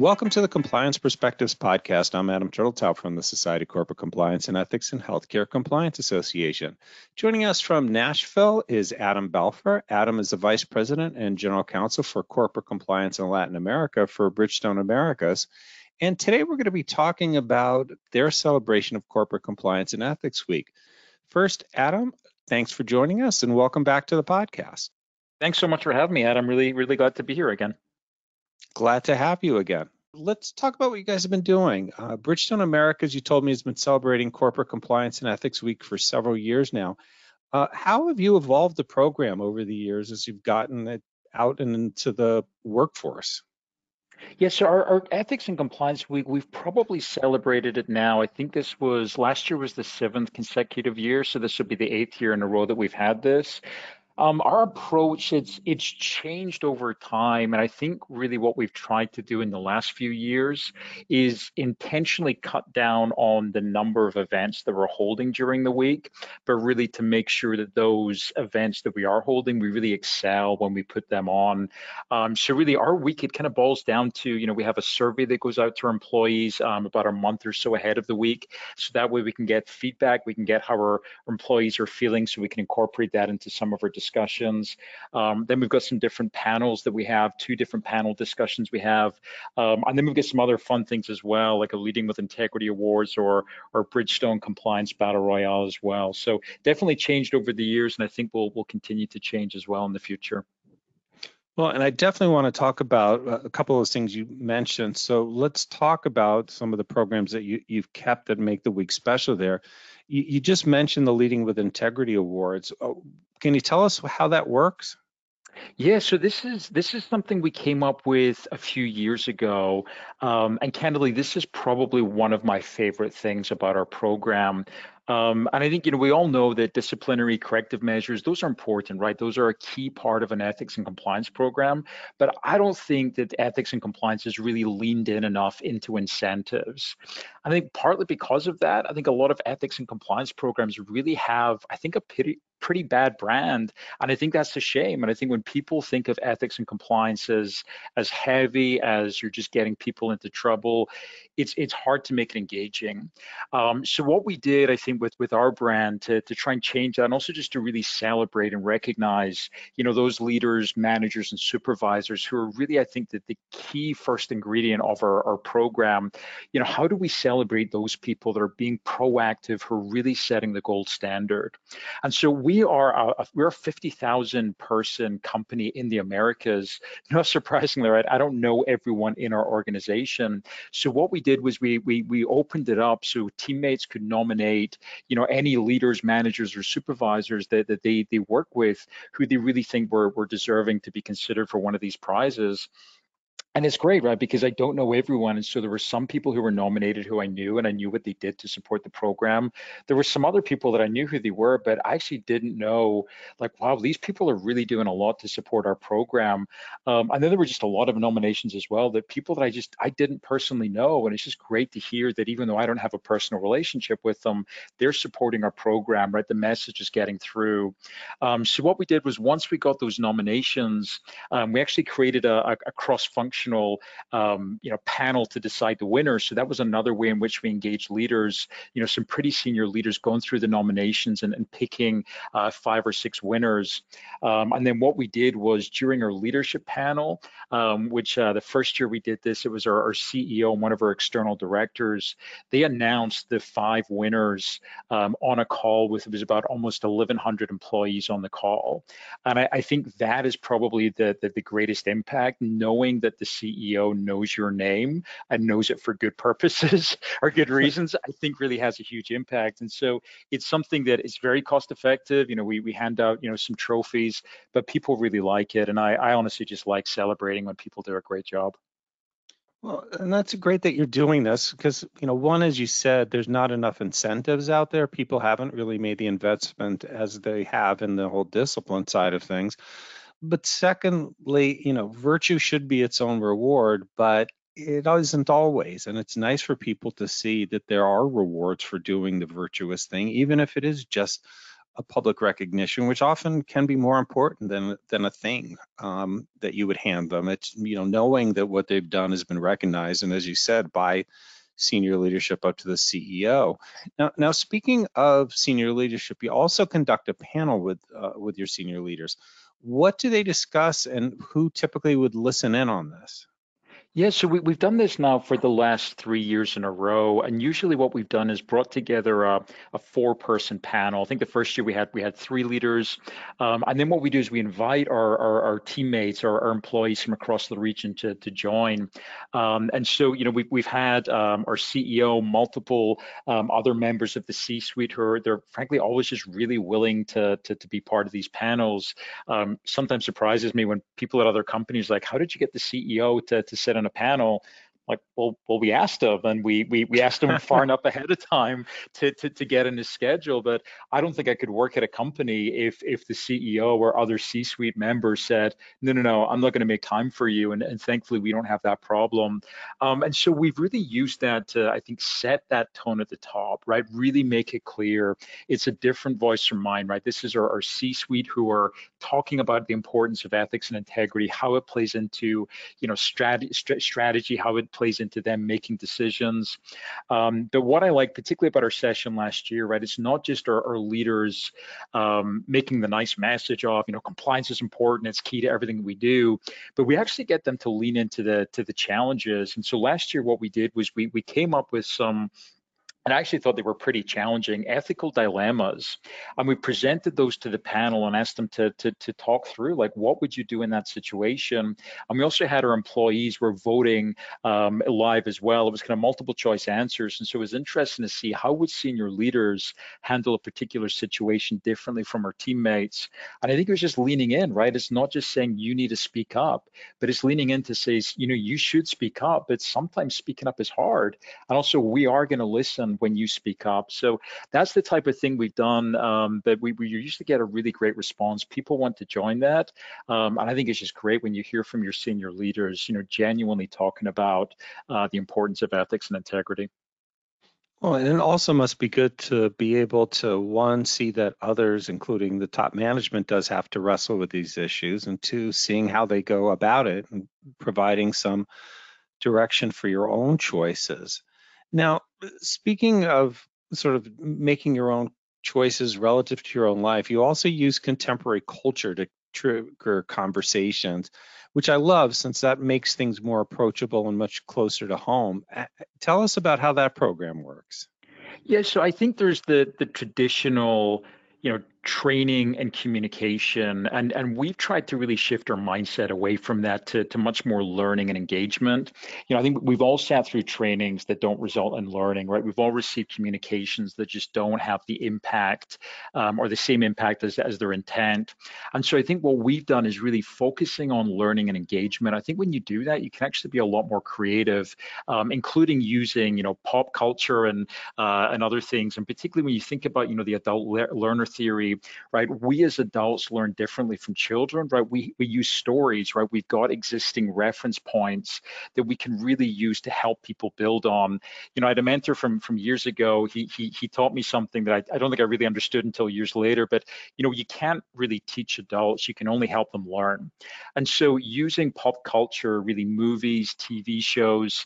Welcome to the Compliance Perspectives Podcast. I'm Adam Turtletaub from the Society of Corporate Compliance and Ethics and Healthcare Compliance Association. Joining us from Nashville is Adam Balfour. Adam is the Vice President and General Counsel for Corporate Compliance in Latin America for Bridgestone Americas. And today we're going to be talking about their celebration of Corporate Compliance and Ethics Week. First, Adam, thanks for joining us and welcome back to the podcast. Thanks so much for having me, Adam. Really glad to be here again. Glad to have you again. Let's talk about what you guys have been doing. Bridgestone Americas, you told me, has been celebrating Corporate Compliance and Ethics Week for several years now. How have you evolved the program over the years as you've gotten it out and into the workforce? Yes, so our Ethics and Compliance Week, we've probably celebrated it now. I think this was, last year was the 7th consecutive year, so this would be the 8th year in a row that we've had this. Our approach, it's changed over time, and I think really what we've tried to do in the last few years is intentionally cut down on the number of events that we're holding during the week, but really to make sure that those events that we are holding, we really excel when we put them on. So really our week, it kind of boils down to, we have a survey that goes out to our employees about a month or so ahead of the week, so that way we can get feedback, we can get how our employees are feeling, so we can incorporate that into some of our discussions. Then we've got some different panels that we have, 2 different panel discussions we have. And then we've got some other fun things as well, like a Leading with Integrity Awards or Bridgestone Compliance Battle Royale as well. So definitely changed over the years, and I think we'll continue to change as well in the future. Well, and I definitely want to talk about a couple of things you mentioned. So let's talk about some of the programs that you've kept that make the week special there. You just mentioned the Leading with Integrity Awards. Can you tell us how that works? Yeah, so this is something we came up with a few years ago, and candidly, this is probably one of my favorite things about our program. And I think, we all know that disciplinary corrective measures, those are important, right? Those are a key part of an ethics and compliance program. But I don't think that ethics and compliance has really leaned in enough into incentives. I think partly because of that, I think a lot of ethics and compliance programs really have, I think, a pretty bad brand. And I think that's a shame. And I think when people think of ethics and compliance as heavy, as you're just getting people into trouble, it's hard to make it engaging. So what we did, I think, with our brand to try and change that, and also just to really celebrate and recognize, those leaders, managers, and supervisors who are really, I think, that the key first ingredient of our program. How do we celebrate those people that are being proactive, who are really setting the gold standard? And so we are we're a 50,000 person company in the Americas. Not surprisingly, right? I don't know everyone in our organization. So what we did was we opened it up so teammates could nominate any leaders, managers, or supervisors that they work with, who they really think were deserving to be considered for one of these prizes. And it's great, right? Because I don't know everyone. And so there were some people who were nominated who I knew, and I knew what they did to support the program. There were some other people that I knew who they were, but I actually didn't know, like, wow, these people are really doing a lot to support our program. And then there were just a lot of nominations as well, that people that I didn't personally know. And it's just great to hear that even though I don't have a personal relationship with them, they're supporting our program, right? The message is getting through. So what we did was, once we got those nominations, we actually created a cross-functional panel to decide the winner. So that was another way in which we engaged leaders, some pretty senior leaders going through the nominations and picking 5 or 6 winners. And then what we did was, during our leadership panel, which the first year we did this, it was our CEO and one of our external directors. They announced the 5 winners on a call with, it was about almost 1,100 employees on the call. And I think that is probably the greatest impact, knowing that the CEO knows your name and knows it for good purposes or good reasons, I think really has a huge impact. And so it's something that is very cost effective. We hand out, some trophies, but people really like it. And I honestly just like celebrating when people do a great job. Well, and that's great that you're doing this because, one, as you said, there's not enough incentives out there. People haven't really made the investment as they have in the whole discipline side of things. But secondly, virtue should be its own reward, but it isn't always. And it's nice for people to see that there are rewards for doing the virtuous thing, even if it is just a public recognition, which often can be more important than a thing that you would hand them. It's, you know, knowing that what they've done has been recognized, and as you said, by senior leadership up to the CEO. Now speaking of senior leadership, you also conduct a panel with your senior leaders. What do they discuss, and who typically would listen in on this? Yeah, so we've done this now for the last 3 years in a row, and usually what we've done is brought together a four-person panel. I think the first year we had three leaders, and then what we do is we invite our teammates or our employees from across the region to join. And so, you know, we've had our CEO, multiple other members of the C-suite who are, they're frankly always just really willing to be part of these panels. Sometimes surprises me when people at other companies are like, how did you get the CEO to sit on a panel? Like, well, we asked him, and we asked him far enough ahead of time to get in his schedule. But I don't think I could work at a company if the CEO or other C-suite members said, no, I'm not going to make time for you. And thankfully, we don't have that problem. And so we've really used that to, I think, set that tone at the top, right? Really make it clear. It's a different voice from mine, right? This is our C-suite who are talking about the importance of ethics and integrity, how it plays into, you know, strategy, how it plays into them making decisions. But what I like particularly about our session last year, right, it's not just our leaders making the nice message of, you know, compliance is important, it's key to everything we do, but we actually get them to lean into the challenges. And so last year what we did was we came up with some, and I actually thought they were pretty challenging, ethical dilemmas. And we presented those to the panel and asked them to talk through, like, what would you do in that situation? And we also had our employees were voting live as well. It was kind of multiple choice answers. And so it was interesting to see how would senior leaders handle a particular situation differently from our teammates. And I think it was just leaning in, right? It's not just saying you need to speak up, but it's leaning in to say, you know, you should speak up, but sometimes speaking up is hard. And also we are going to listen when you speak up. So that's the type of thing we've done, but we usually get a really great response. People want to join that. And I think it's just great when you hear from your senior leaders, you know, genuinely talking about the importance of ethics and integrity. Well, and it also must be good to be able to, one, see that others, including the top management, does have to wrestle with these issues, and two, seeing how they go about it and providing some direction for your own choices. Now, speaking of sort of making your own choices relative to your own life, you also use contemporary culture to trigger conversations, which I love, since that makes things more approachable and much closer to home. Tell us about how that program works. Yeah, so I think there's the traditional, you know, training and communication, and we've tried to really shift our mindset away from that to much more learning and engagement. You know, I think we've all sat through trainings that don't result in learning, right? We've all received communications that just don't have the impact or the same impact as their intent. And so I think what we've done is really focusing on learning and engagement. I think when you do that, you can actually be a lot more creative, including using, you know, pop culture and other things. And particularly when you think about, you know, the adult learner theory, right? We as adults learn differently from children, right? We use stories, right? We've got existing reference points that we can really use to help people build on. You know, I had a mentor from years ago. He taught me something that I don't think I really understood until years later, but, you know, you can't really teach adults. You can only help them learn. And so using pop culture, really movies, TV shows,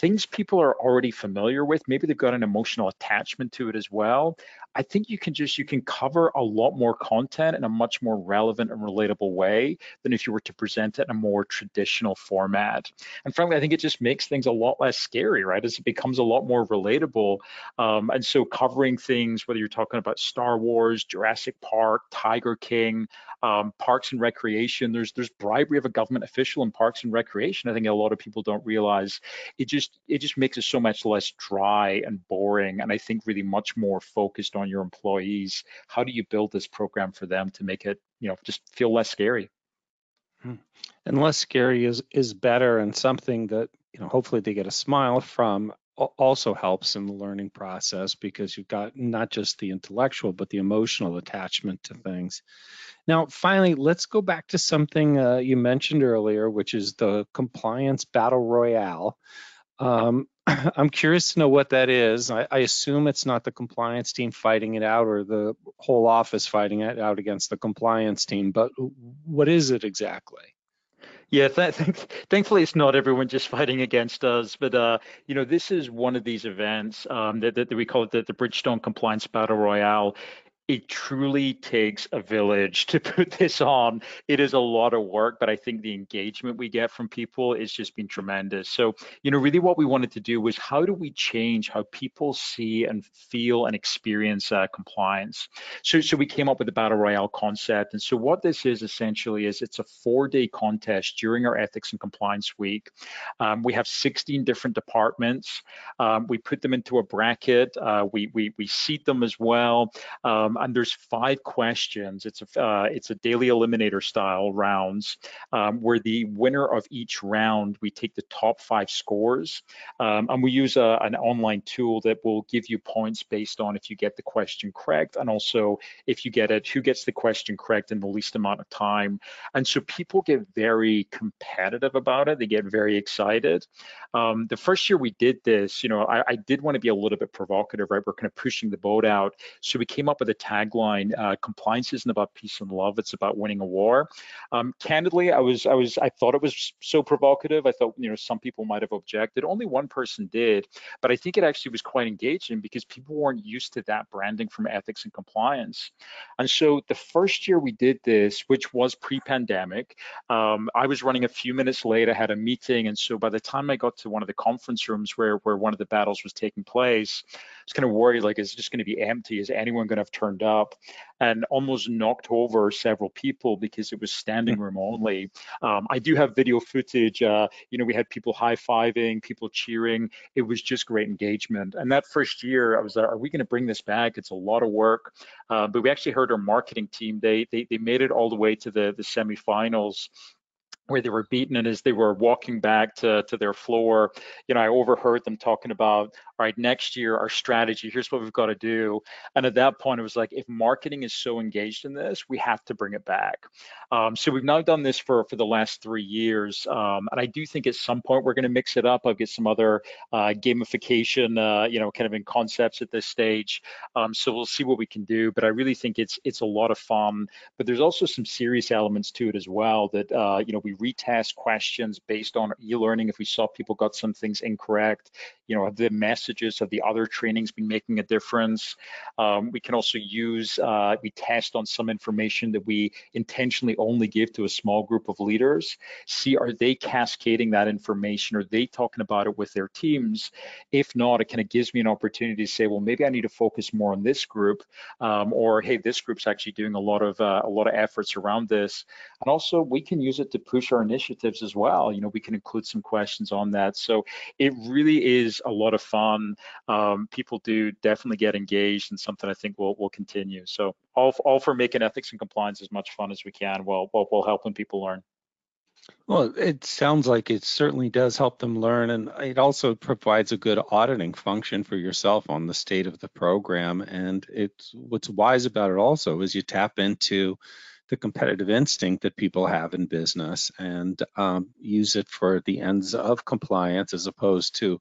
things people are already familiar with, maybe they've got an emotional attachment to it as well. I think you can cover a lot more content in a much more relevant and relatable way than if you were to present it in a more traditional format. And frankly, I think it just makes things a lot less scary, right? As it becomes a lot more relatable. And so covering things, whether you're talking about Star Wars, Jurassic Park, Tiger King, Parks and Recreation, there's bribery of a government official in Parks and Recreation. I think a lot of people don't realize it just makes it so much less dry and boring. And I think really much more focused on your employees. How do you build this program for them to make it, you know, just feel less scary? And less scary is better, and something that, you know, hopefully they get a smile from also helps in the learning process, because you've got not just the intellectual but the emotional attachment to things. Now, finally, let's go back to something you mentioned earlier, which is the Compliance Battle Royale. I'm curious to know what that is. I assume it's not the compliance team fighting it out or the whole office fighting it out against the compliance team, but what is it exactly? Yeah, thankfully it's not everyone just fighting against us, but you know, this is one of these events that we call it the Bridgestone Compliance Battle Royale. It truly takes a village to put this on. It is a lot of work, but I think the engagement we get from people is just been tremendous. So, you know, really what we wanted to do was how do we change how people see and feel and experience compliance? So we came up with the Battle Royale concept. And so what this is essentially is it's a 4-day contest during our Ethics and Compliance Week. We have 16 different departments. We put them into a bracket. We seed them as well. And there's 5 questions. It's a daily eliminator style rounds where the winner of each round, we take the top 5 scores and we use an online tool that will give you points based on if you get the question correct and also if you get it, who gets the question correct in the least amount of time. And so people get very competitive about it. They get very excited. The first year we did this, you know, I did want to be a little bit provocative, right? We're kind of pushing the boat out. So we came up with the tagline, compliance isn't about peace and love, it's about winning a war. Candidly, I thought it was so provocative. I thought, you know, some people might have objected. Only one person did, but I think it actually was quite engaging because people weren't used to that branding from ethics and compliance. And so the first year we did this, which was pre-pandemic, I was running a few minutes late, I had a meeting. And so by the time I got to one of the conference rooms where one of the battles was taking place, I was kind of worried, like, is it just gonna be empty? Is anyone gonna have turned up? And almost knocked over several people because it was standing room only. I do have video footage. You know, we had people high-fiving, people cheering. It was just great engagement. And that first year, I was like, are we going to bring this back? It's a lot of work. But we actually heard our marketing team, they made it all the way to the semifinals, where they were beaten, and as they were walking back to their floor, you know, I overheard them talking about, all right, next year, our strategy, here's what we've got to do. And at that point, it was like, if marketing is so engaged in this, we have to bring it back. So we've now done this for the last 3 years. And I do think at some point, we're going to mix it up. I'll get some other gamification, you know, kind of in concepts at this stage. So we'll see what we can do. But I really think it's a lot of fun. But there's also some serious elements to it as well that, you know, we retest questions based on e-learning. If we saw people got some things incorrect, you know, the messages of the other trainings been making a difference. We can also use, we test on some information that we intentionally only give to a small group of leaders. See, are they cascading that information? Are they talking about it with their teams? If not, it kind of gives me an opportunity to say, well, maybe I need to focus more on this group, or hey, this group's actually doing a lot of efforts around this. And also we can use it to push our initiatives as well. You know, we can include some questions on that. So it really is a lot of fun. People do definitely get engaged, and something I think will continue. So all for making ethics and compliance as much fun as we can while helping people learn. Well, it sounds like it certainly does help them learn, and it also provides a good auditing function for yourself on the state of the program. And it's what's wise about it also is you tap into the competitive instinct that people have in business and use it for the ends of compliance, as opposed to,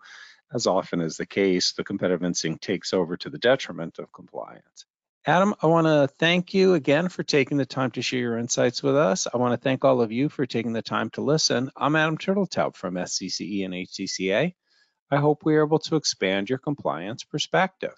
as often is the case, the competitive instinct takes over to the detriment of compliance. Adam, I want to thank you again for taking the time to share your insights with us. I want to thank all of you for taking the time to listen. I'm Adam Turtletaub from SCCE and HCCA. I hope we are able to expand your compliance perspective.